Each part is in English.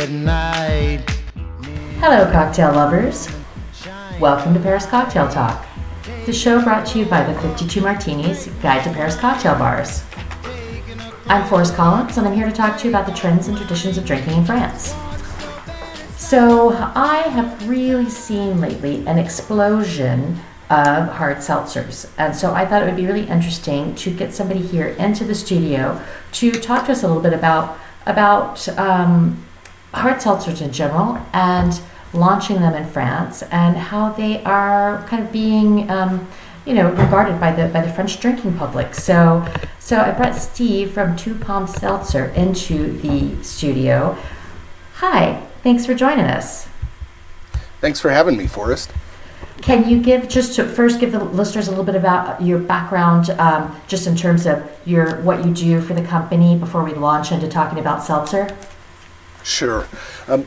midnight. Hello, cocktail lovers. Welcome to Paris Cocktail Talk, the show brought to you by the 52 Martinis Guide to Paris Cocktail Bars. I'm Forrest Collins, and I'm here to talk to you about the trends and traditions of drinking in France. So I have really seen lately an explosion of hard seltzers, and so I thought it would be really interesting to get somebody here into the studio to talk to us a little bit about hard seltzers in general and launching them in France and how they are kind of being regarded by the French drinking public. So I brought Steve from Two Palm Seltzer into the studio. Hi. Thanks for joining us. Thanks for having me, Forrest. Can you give the listeners a little bit about your background, just in terms of what you do for the company before we launch into talking about seltzer? Sure.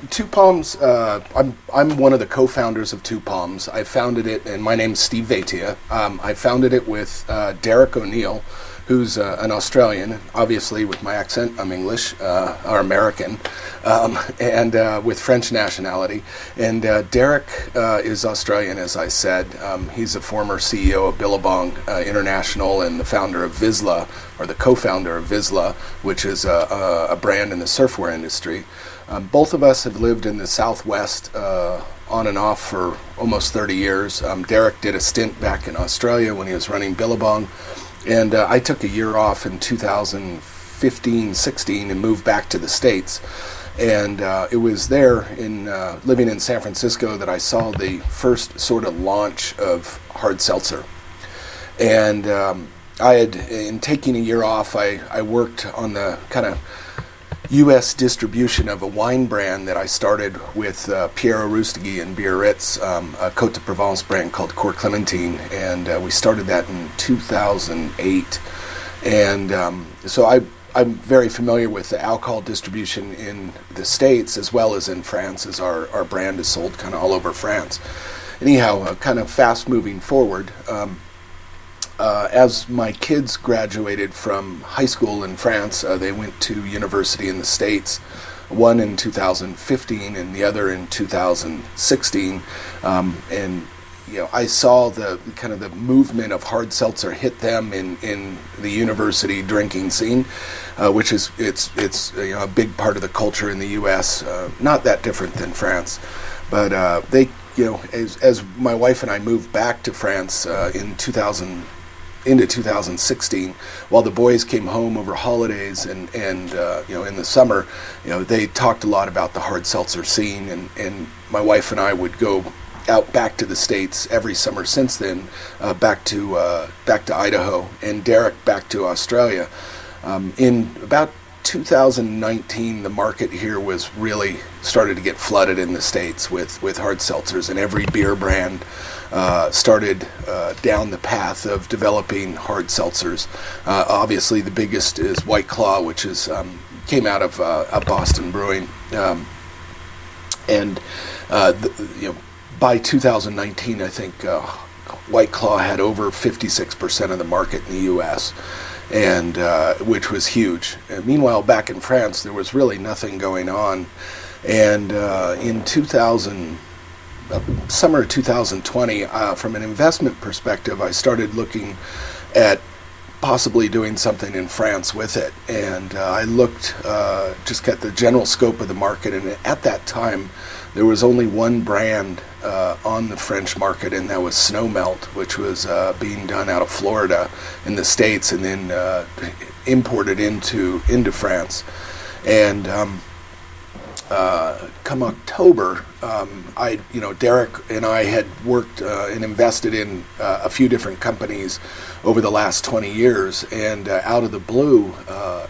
Two Palms, I'm one of the co-founders of Two Palms. I founded it, and my name's Steve Vatia. I founded it with Derek O'Neill, who's an Australian. Obviously, with my accent, I'm English, or American, and with French nationality. And Derek is Australian, as I said. He's a former CEO of Billabong International and the founder of Vizla, or the co-founder of Vizla, which is a brand in the surfwear industry. Both of us have lived in the Southwest on and off for almost 30 years. Derek did a stint back in Australia when he was running Billabong. And I took a year off in 2015-16 and moved back to the States. And it was there, living in San Francisco, that I saw the first sort of launch of hard seltzer. And in taking a year off, I worked on the kind of U.S. distribution of a wine brand that I started with Pierrot Roustegui and Biarritz, a Côte de Provence brand called Coeur Clementine, and we started that in 2008. And so I'm very familiar with the alcohol distribution in the States as well as in France, as our brand is sold kind of all over France. Anyhow, kind of fast moving forward, as my kids graduated from high school in France, they went to university in the States, one in 2015 and the other in 2016. I saw the kind of the movement of hard seltzer hit them in the university drinking scene, which is it's a big part of the culture in the U.S. Not that different than France, but they. As my wife and I moved back to France into 2016, while the boys came home over holidays and in the summer, they talked a lot about the hard seltzer scene, and my wife and I would go out back to the States every summer since then, back to Idaho, and Derek back to Australia. In about 2019, the market here was really started to get flooded in the States with hard seltzers, and every beer brand started down the path of developing hard seltzers. Obviously, the biggest is White Claw, which is came out of Boston Brewing, by 2019, I think White Claw had over 56% of the market in the U.S. and which was huge. And meanwhile, back in France, there was really nothing going on. And in summer 2020, from an investment perspective, I started looking at possibly doing something in France with it. And I looked just at the general scope of the market, and at that time, there was only one brand on the French market, and that was Snowmelt, which was being done out of Florida in the States and then imported into France. And come October, Derek and I had worked and invested in a few different companies over the last 20 years, and out of the blue,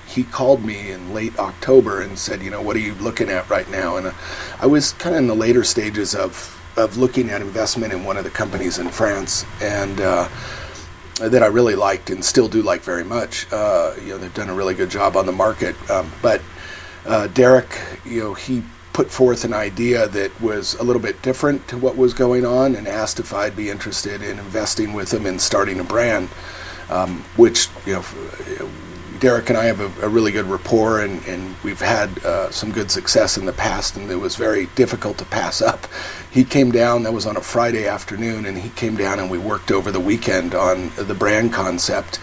he called me in late October and said, what are you looking at right now? And I was kind of in the later stages of looking at investment in one of the companies in France, and that I really liked and still do like very much. They've done a really good job on the market, but Derek, he put forth an idea that was a little bit different to what was going on, and asked if I'd be interested in investing with him in starting a brand, which Derek and I have a really good rapport, and we've had some good success in the past, and it was very difficult to pass up. He came down, that was on a Friday afternoon, and he came down and we worked over the weekend on the brand concept.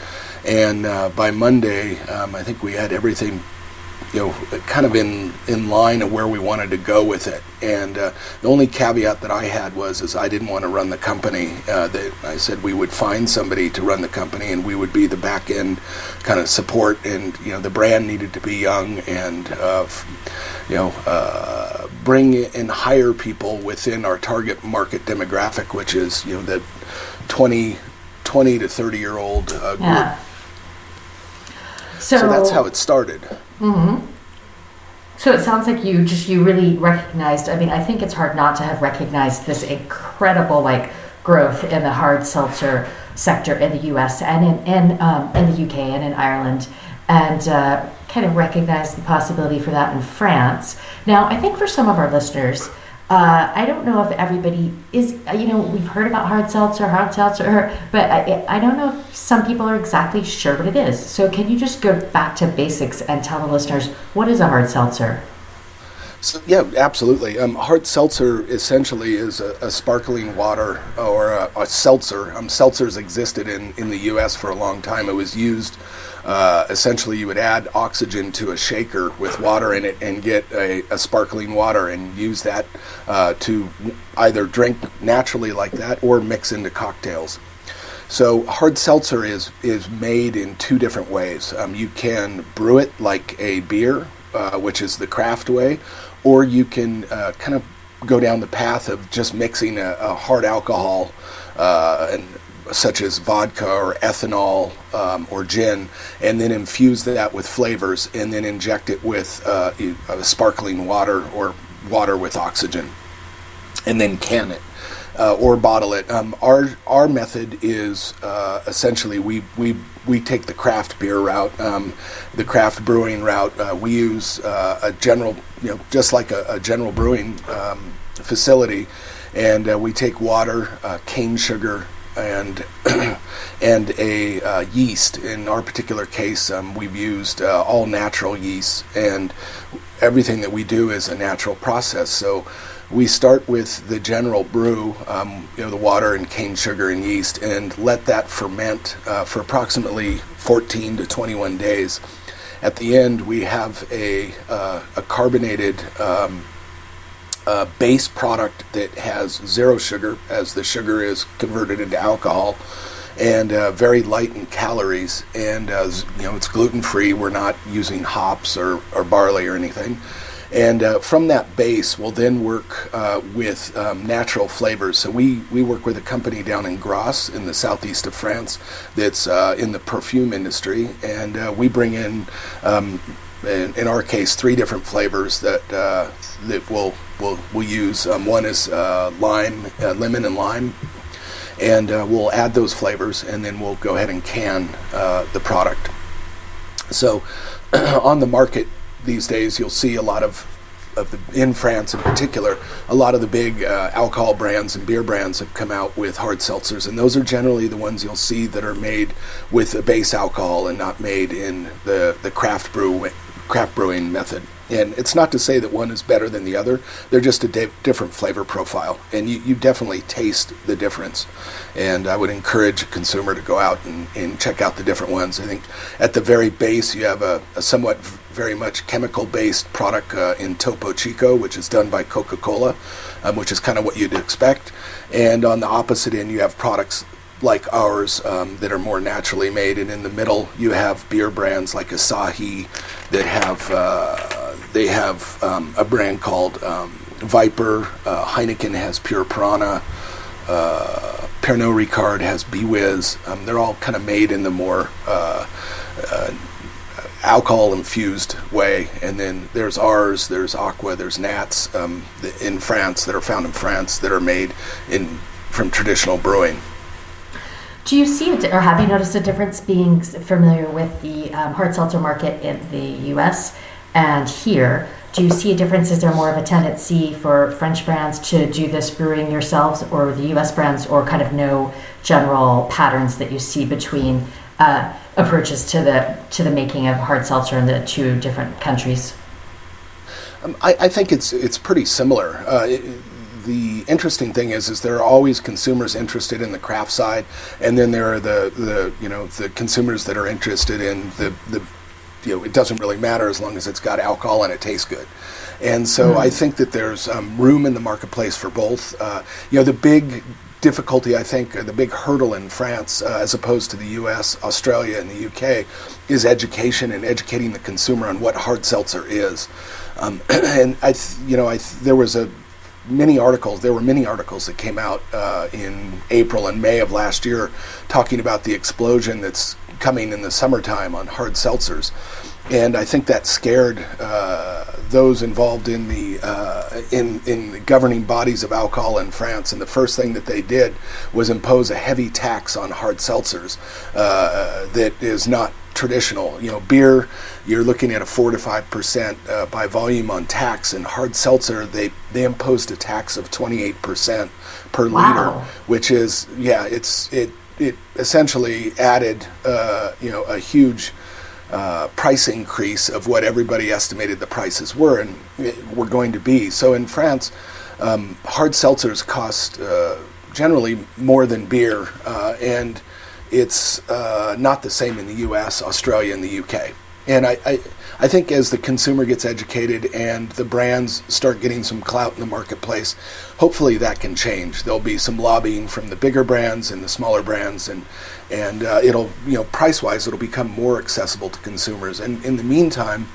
And by Monday, I think we had everything, you know, kind of in line of where we wanted to go with it. And the only caveat that I had was I didn't want to run the company. That I said we would find somebody to run the company, and we would be the back end kind of support. And you know, the brand needed to be young, and bring and hire people within our target market demographic, which is, you know, the 20 to 30-year-old group. Yeah. So that's how it started. Mm-hmm. So it sounds like you really recognized, I mean, I think it's hard not to have recognized this incredible, like, growth in the hard seltzer sector in the U.S. and in the U.K. and in Ireland, and kind of recognized the possibility for that in France. Now, I think for some of our listeners, I don't know if everybody is, you know, we've heard about hard seltzer, but I don't know if some people are exactly sure what it is. So can you just go back to basics and tell the listeners, what is a hard seltzer? So, yeah, absolutely. Hard seltzer essentially is a sparkling water or a seltzer. Seltzers existed in the U.S. for a long time. It was used, essentially you would add oxygen to a shaker with water in it and get a sparkling water and use that to either drink naturally like that or mix into cocktails. So hard seltzer is made in two different ways. You can brew it like a beer, which is the craft way, or you can kind of go down the path of just mixing a hard alcohol and such as vodka or ethanol or gin, and then infuse that with flavors and then inject it with sparkling water or water with oxygen, and then can it or bottle it. Our method is essentially we take the craft beer route, the craft brewing route. We use a general, you know, just like a general brewing facility, and we take water, cane sugar, and a yeast. In our particular case, we've used all natural yeast, and everything that we do is a natural process. So we start with the general brew, you know, the water and cane sugar and yeast, and let that ferment for approximately 14 to 21 days. At the end, we have a carbonated a base product that has zero sugar, as the sugar is converted into alcohol, and very light in calories, and you know, it's gluten-free. We're not using hops or barley or anything. And from that base, we'll then work with natural flavors. So we work with a company down in Grasse in the southeast of France that's in the perfume industry, and we bring in our case, three different flavors that we'll use. One is lemon and lime, and we'll add those flavors, and then we'll go ahead and can the product. So, on the market these days, you'll see a lot in France in particular, a lot of the big alcohol brands and beer brands have come out with hard seltzers, and those are generally the ones you'll see that are made with a base alcohol and not made in the craft brewing method. And it's not to say that one is better than the other. They're just a different flavor profile, and you definitely taste the difference. And I would encourage a consumer to go out and check out the different ones. I think at the very base you have a somewhat very much chemical-based product in Topo Chico, which is done by Coca-Cola, which is kind of what you'd expect. And on the opposite end you have products like ours that are more naturally made, and in the middle you have beer brands like Asahi that have a brand called Viper. Heineken has Pure Piranha. Pernod Ricard has B-Wiz. They're all kind of made in the more alcohol-infused way. And then there's ours, there's Aqua, there's Nats that are made from traditional brewing. Do you see or have you noticed a difference being familiar with the hard seltzer market in the U.S. and here Do you see a difference? Is there more of a tendency for French brands to do this brewing yourselves, or the U.S. brands, or kind of no general patterns that you see between approaches to the making of hard seltzer in the two different countries? I think it's pretty similar. The interesting thing is there are always consumers interested in the craft side, and then there are the consumers that are interested in the it doesn't really matter as long as it's got alcohol and it tastes good. And so I think that there's room in the marketplace for both. The big difficulty, I think, the big hurdle in France as opposed to the U.S., Australia, and the U.K. is education and educating the consumer on what hard seltzer is. There were many articles that came out in April and May of last year talking about the explosion that's coming in the summertime on hard seltzers. And I think that scared those involved in the governing bodies of alcohol in France. And the first thing that they did was impose a heavy tax on hard seltzers that is not traditional. Beer, you're looking at a 4 to 5% by volume on tax, and hard seltzer, they imposed a tax of 28% per liter, which is, it essentially added, a huge price increase of what everybody estimated the prices were and were going to be. So in France, hard seltzers cost generally more than beer, and it's not the same in the U.S., Australia, and the U.K. And I think as the consumer gets educated and the brands start getting some clout in the marketplace, hopefully that can change. There'll be some lobbying from the bigger brands and the smaller brands, and it'll, price-wise, it'll become more accessible to consumers. And in the meantime,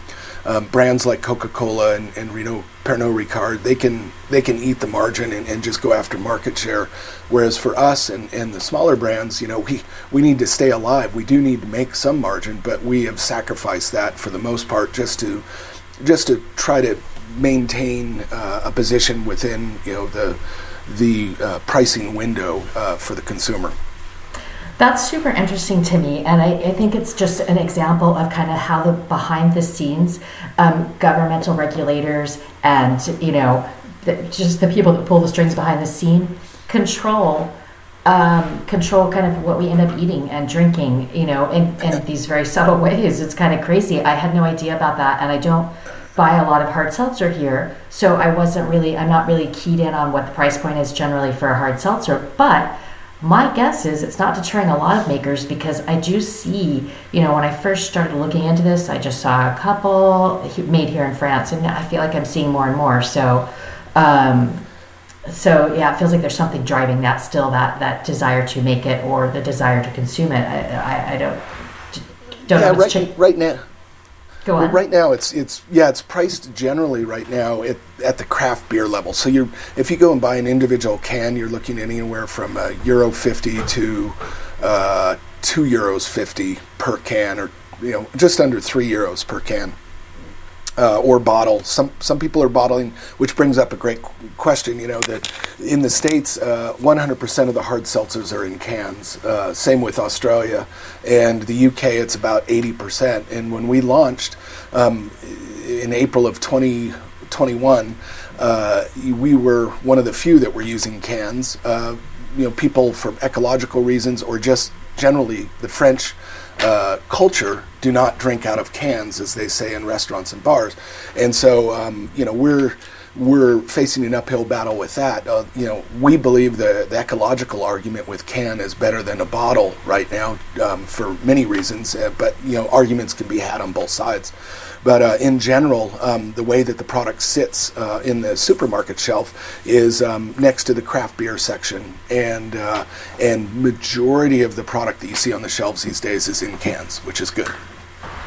brands like Coca-Cola and Pernod Ricard, they can eat the margin and just go after market share. Whereas for us and the smaller brands, we need to stay alive. We do need to make some margin, but we have sacrificed that for the most part just to try to maintain a position within the pricing window for the consumer. That's super interesting to me, and I think it's just an example of kind of how the behind-the-scenes governmental regulators and, just the people that pull the strings behind the scene control kind of what we end up eating and drinking, in these very subtle ways. It's kind of crazy. I had no idea about that, and I don't buy a lot of hard seltzer here, so I'm not really keyed in on what the price point is generally for a hard seltzer, but my guess is it's not deterring a lot of makers, because I do see, when I first started looking into this, I just saw a couple made here in France, and I feel like I'm seeing more and more. So yeah, it feels like there's something driving that still, that desire to make it or the desire to consume it. I don't know. Right now. Go on. Well, right now, it's priced generally right now at the craft beer level. So if you go and buy an individual can, you're looking anywhere from €1.50 to €2.50 per can, or just under €3 per can or bottle. Some people are bottling, which brings up a great question. That in the States, 100% of the hard seltzers are in cans. Same with Australia and the UK. It's about 80%. And when we launched in April of 2021, we were one of the few that were using cans. People for ecological reasons, or just generally the French culture, do not drink out of cans, as they say in restaurants and bars. And so, we're facing an uphill battle with that. We believe the ecological argument with can is better than a bottle right now for many reasons, but arguments can be had on both sides. But in general, the way that the product sits in the supermarket shelf is next to the craft beer section, and majority of the product that you see on the shelves these days is in cans, which is good.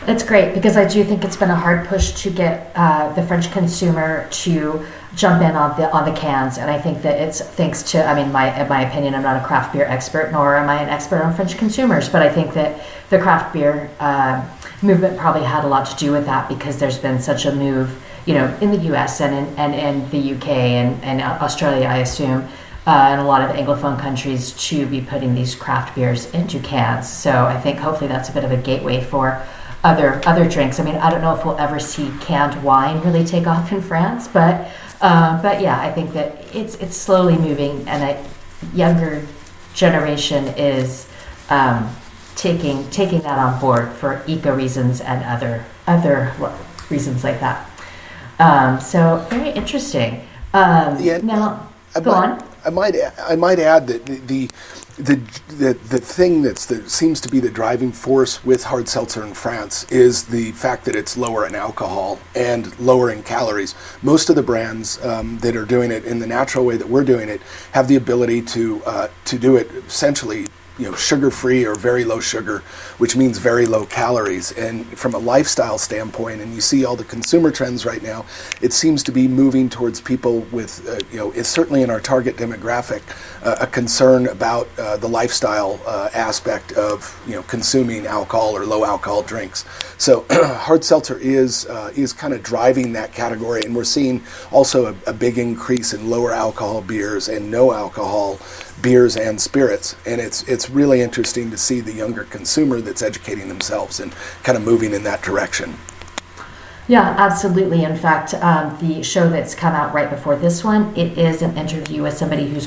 That's great, because I do think it's been a hard push to get the French consumer to jump in on the cans, and I think that it's thanks to, in my opinion, I'm not a craft beer expert, nor am I an expert on French consumers, but I think that the craft beer movement probably had a lot to do with that, because there's been such a move, in the U.S. and in the U.K. and Australia, I assume, and a lot of Anglophone countries to be putting these craft beers into cans. So I think hopefully that's a bit of a gateway for other drinks. I mean, I don't know if we'll ever see canned wine really take off in France, but yeah, I think that it's slowly moving, and a younger generation is taking that on board for eco reasons and other reasons like that. So very interesting. Now, go on. I might add that the thing that seems to be the driving force with hard seltzer in France is the fact that it's lower in alcohol and lower in calories. Most of the brands that are doing it in the natural way that we're doing it have the ability to do it essentially, you know, sugar-free or very low sugar, which means very low calories. And from a lifestyle standpoint, and you see all the consumer trends right now, it seems to be moving towards people with, you know, it's certainly in our target demographic, a concern about the lifestyle aspect of, you know, consuming alcohol or low-alcohol drinks. So hard seltzer is kind of driving that category, and we're seeing also a big increase in lower-alcohol beers and no-alcohol beers and spirits, and it's really interesting to see the younger consumer that's educating themselves and kind of moving in that direction. Yeah, absolutely. In fact, the show that's come out right before this one, it is an interview with somebody who's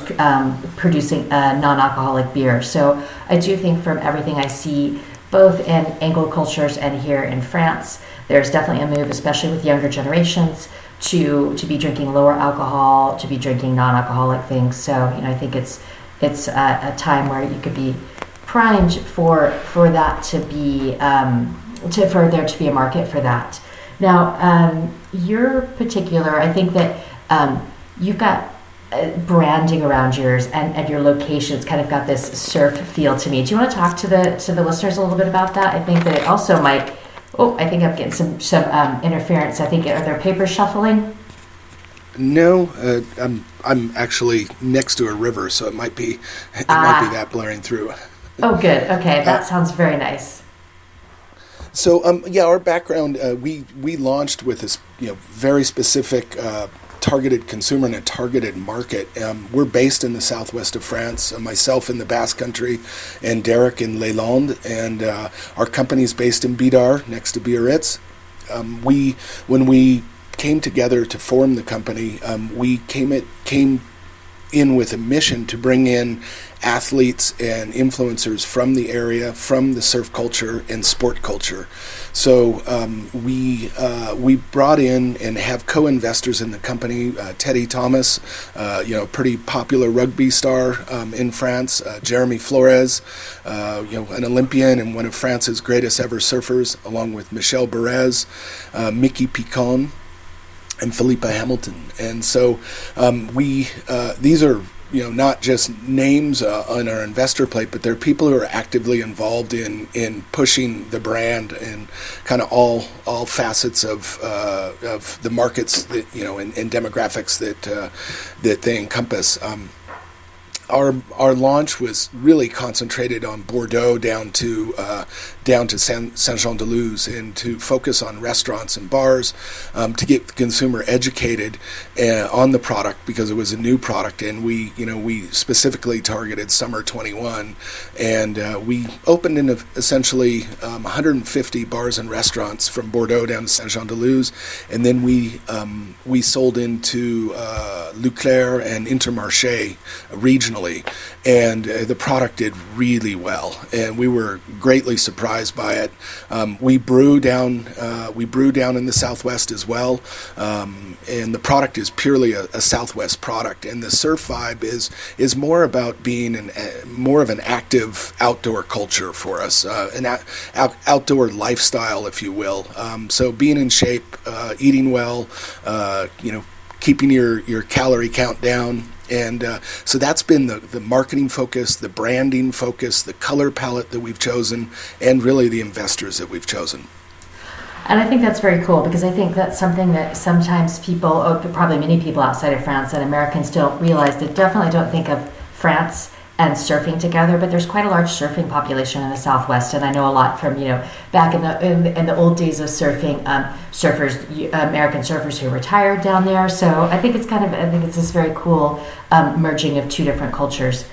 producing a non-alcoholic beer. So I do think from everything I see, both in Anglo cultures and here in France, there's definitely a move, especially with younger generations, to be drinking lower alcohol, to be drinking non-alcoholic things. So, you know, I think it's a time where you could be primed for that to be for there to be a market for that. Now, your particular, I think that you've got branding around yours, and your locations kind of got this surf feel to me. Do you want to talk to the listeners a little bit about that? I think that it also might. Oh, I think I'm getting some interference. I think, are there paper shuffling? No, I'm actually next to a river, so it might be that blaring through. Oh, good. Okay, that sounds very nice. So, yeah, our background, we launched with this, you know, very specific targeted consumer and a targeted market. We're based in the southwest of France, myself in the Basque Country and Derek in Leyland, and our company's based in Bidar next to Biarritz. When we came together to form the company, we came in with a mission to bring in athletes and influencers from the area, from the surf culture and sport culture. So we brought in and have co-investors in the company, Teddy Thomas, you know, pretty popular rugby star in France, Jeremy Flores, you know, an Olympian and one of France's greatest ever surfers, along with Michel Berres, Mickey Picon, and Philippa Hamilton. And so these are, you know, not just names on our investor plate, but they're people who are actively involved in pushing the brand and kind of all facets of the markets that, you know, and demographics that they encompass. Our launch was really concentrated on Bordeaux down to Saint-Jean-de-Luz, and to focus on restaurants and bars to get the consumer educated on the product, because it was a new product, and we specifically targeted summer 21, and we opened in essentially 150 bars and restaurants from Bordeaux down to Saint-Jean-de-Luz, and then we sold into Leclerc and Intermarché regional. And the product did really well, and we were greatly surprised by it. We brew down in the Southwest as well, and the product is purely a Southwest product. And the surf vibe is more about being more of an active outdoor culture for us, an outdoor lifestyle, if you will. So being in shape, eating well, you know, keeping your calorie count down. And so that's been the marketing focus, the branding focus, the color palette that we've chosen, and really the investors that we've chosen. And I think that's very cool, because I think that's something that sometimes people, probably many people outside of France and Americans, don't realize. They definitely don't think of France and surfing together, but there's quite a large surfing population in the Southwest, and I know a lot from, you know, back in the old days of surfing, American surfers who retired down there. So I think it's this very cool merging of two different cultures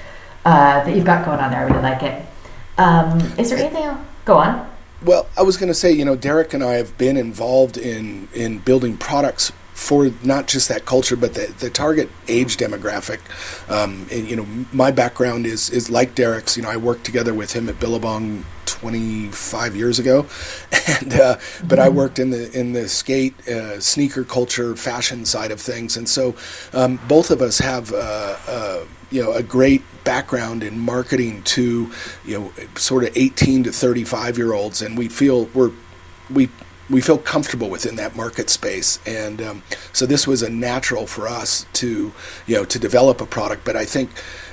that you've got going on there. I really like it. Is there anything else? Go on. Well, I was going to say, you know, Derek and I have been involved in building products for not just that culture, but the target age demographic. And, you know, my background is like Derek's. You know, I worked together with him at Billabong 25 years ago, and but I worked in the skate, sneaker culture, fashion side of things, and so both of us have you know, a great background in marketing to, you know, sort of 18 to 35 year olds, and we feel we feel comfortable within that market space, and so this was a natural for us to, you know, to develop a product, but I think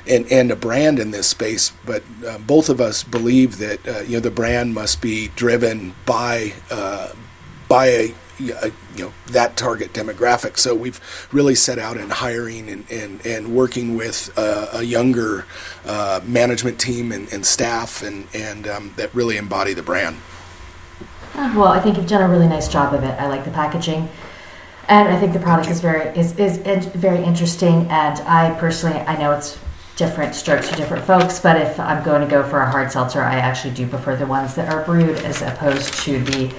and a brand in this space. But both of us believe that you know, the brand must be driven by a you know, that target demographic. So we've really set out in hiring and working with a younger management team and staff and that really embody the brand. Well, I think you've done a really nice job of it. I like the packaging, and I think the product is very interesting. And I personally, I know it's different strokes for different folks, but if I'm going to go for a hard seltzer, I actually do prefer the ones that are brewed as opposed to the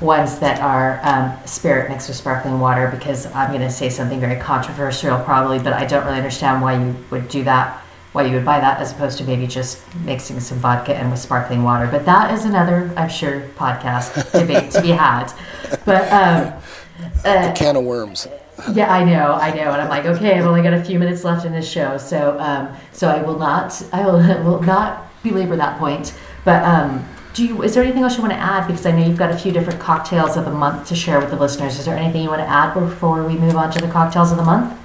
ones that are spirit mixed with sparkling water, because I'm going to say something very controversial probably, but I don't really understand why you would do that, why you would buy that as opposed to maybe just mixing some vodka and with sparkling water. But that is another, I'm sure, podcast debate to be had. But a can of worms. Yeah, I know, and I'm like, okay, I've only got a few minutes left in this show, so I will not belabor that point. But is there anything else you want to add? Because I know you've got a few different cocktails of the month to share with the listeners. Is there anything you want to add before we move on to the cocktails of the month?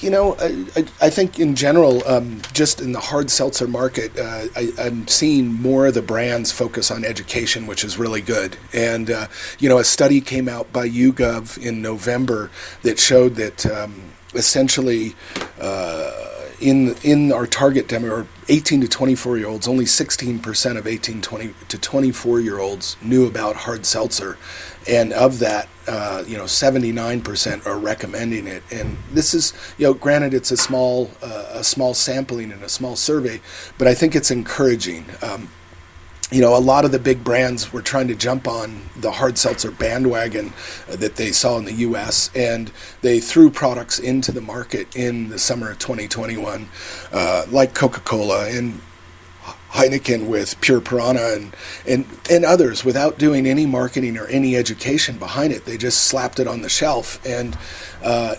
You know, I think in general, just in the hard seltzer market, I'm seeing more of the brands focus on education, which is really good. And, you know, a study came out by YouGov in November that showed that essentially in our target demo, 18 to 24-year-olds, only 16% of 18 to 24-year-olds knew about hard seltzer. And of that, you know, 79% are recommending it. And this is, you know, granted it's a small sampling and a small survey, but I think it's encouraging. You know, a lot of the big brands were trying to jump on the hard seltzer bandwagon that they saw in the U.S., and they threw products into the market in the summer of 2021, like Coca-Cola and Heineken with Pure Piranha and others, without doing any marketing or any education behind it. They just slapped it on the shelf, and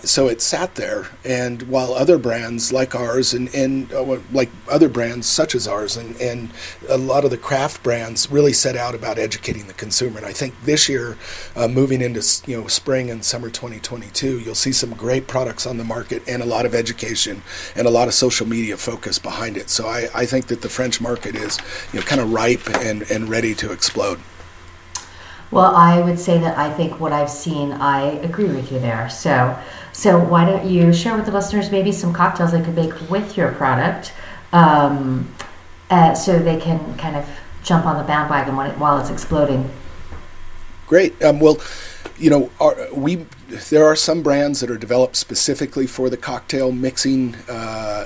so it sat there. And while other brands like ours and like other brands such as ours and a lot of the craft brands really set out about educating the consumer. And I think this year, moving into, you know, spring and summer 2022, you'll see some great products on the market and a lot of education and a lot of social media focus behind it. So I think that the French market is, you know, kind of ripe and ready to explode. Well, I would say that I think what I've seen, I agree with you there. So why don't you share with the listeners maybe some cocktails they could make with your product, so they can kind of jump on the bandwagon while it's exploding. Great. Well, you know, there are some brands that are developed specifically for the cocktail mixing,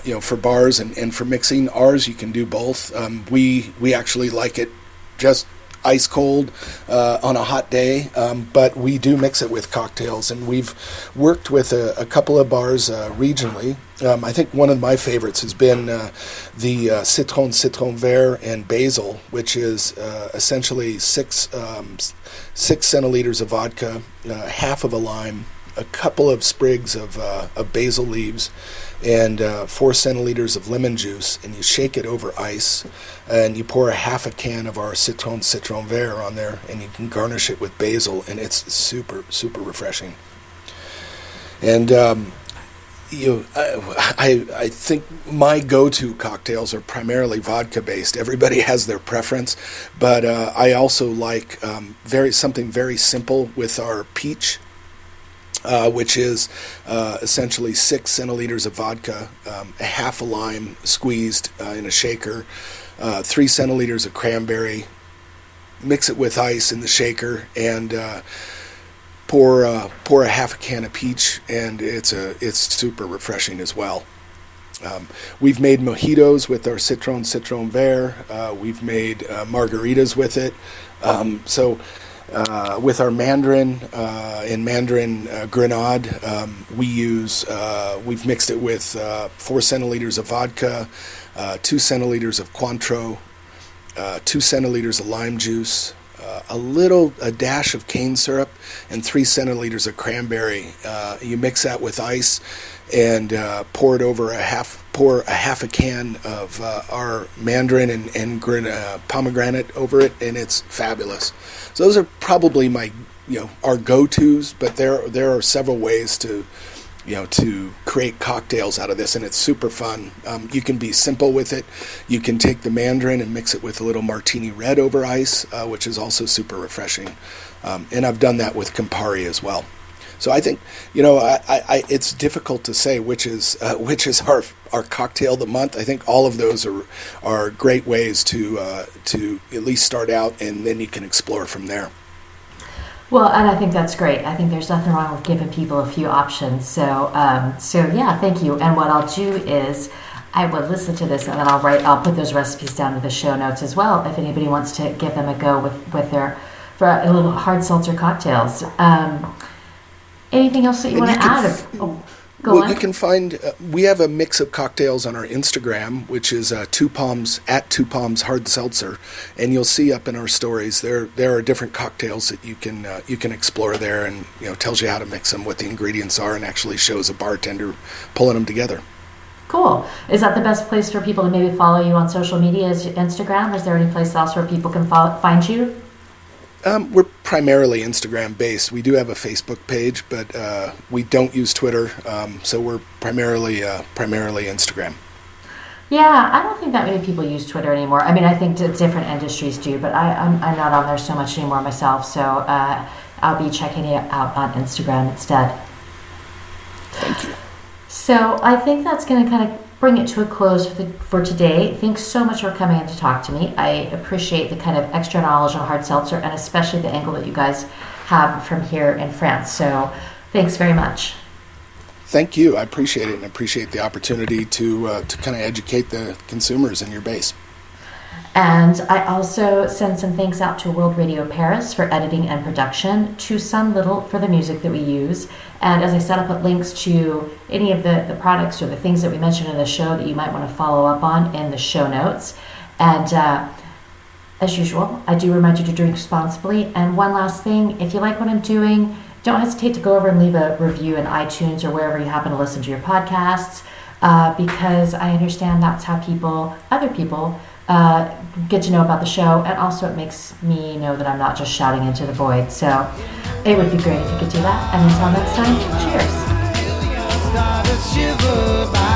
you know, for bars and for mixing. Ours, you can do both. We actually like it just ice cold on a hot day, but we do mix it with cocktails. And we've worked with a couple of bars regionally. I think one of my favorites has been the citron vert and basil, which is essentially 6 centiliters of vodka, half of a lime, a couple of sprigs of basil leaves, and 4 centiliters of lemon juice, and you shake it over ice, and you pour a half a can of our citron vert on there, and you can garnish it with basil, and it's super, super refreshing. And you know, I think my go-to cocktails are primarily vodka-based. Everybody has their preference, but I also like something very simple with our peach, which is essentially 6 centiliters of vodka, a half a lime squeezed in a shaker, 3 centiliters of cranberry. Mix it with ice in the shaker, and pour a half a can of peach, and it's super refreshing as well. We've made mojitos with our citron vert. We've made margaritas with it. With our Mandarin Grenade, we've mixed it with 4 centiliters of vodka, 2 centiliters of Cointreau, 2 centiliters of lime juice, a dash of cane syrup, and 3 centiliters of cranberry. You mix that with ice and pour a half a can of our Mandarin and pomegranate over it, and it's fabulous. So those are probably our go-tos, but there are several ways to create cocktails out of this, and it's super fun. You can be simple with it. You can take the Mandarin and mix it with a little martini red over ice, which is also super refreshing. And I've done that with Campari as well. So I think, it's difficult to say which is our cocktail of the month. I think all of those are great ways to at least start out, and then you can explore from there. Well, and I think that's great. I think there's nothing wrong with giving people a few options. So, yeah, thank you. And what I'll do is I will listen to this, and then I'll put those recipes down in the show notes as well, if anybody wants to give them a go with their little hard seltzer cocktails. Anything else that you want to add? You can find, we have a mix of cocktails on our Instagram, which is Two Palms Hard Seltzer, and you'll see up in our stories there are different cocktails that you can explore there, and tells you how to mix them, what the ingredients are, and actually shows a bartender pulling them together. Cool. Is that the best place for people to maybe follow you on social media? Is Instagram? Is there any place else where people can find you? We're primarily Instagram based. We do have a Facebook page, but we don't use Twitter, so we're primarily Instagram. Yeah, I don't think that many people use Twitter anymore. I mean, I think different industries do, but I'm not on there so much anymore myself, so I'll be checking it out on Instagram instead. Thank you. So I think that's going to kind of bring it to a close for today. Thanks so much for coming in to talk to me. I appreciate the kind of extra knowledge on hard seltzer, and especially the angle that you guys have from here in France. So thanks very much. Thank you. I appreciate it, and appreciate the opportunity to kind of educate the consumers in your base. And I also send some thanks out to World Radio Paris for editing and production, to Sun Little for the music that we use. And as I said, I'll put links to any of the products or the things that we mentioned in the show that you might want to follow up on in the show notes. And as usual, I do remind you to drink responsibly. And one last thing, if you like what I'm doing, don't hesitate to go over and leave a review in iTunes or wherever you happen to listen to your podcasts, because I understand that's how other people, get to know about the show, and also it makes me know that I'm not just shouting into the void. So it would be great if you could do that. And until next time, cheers.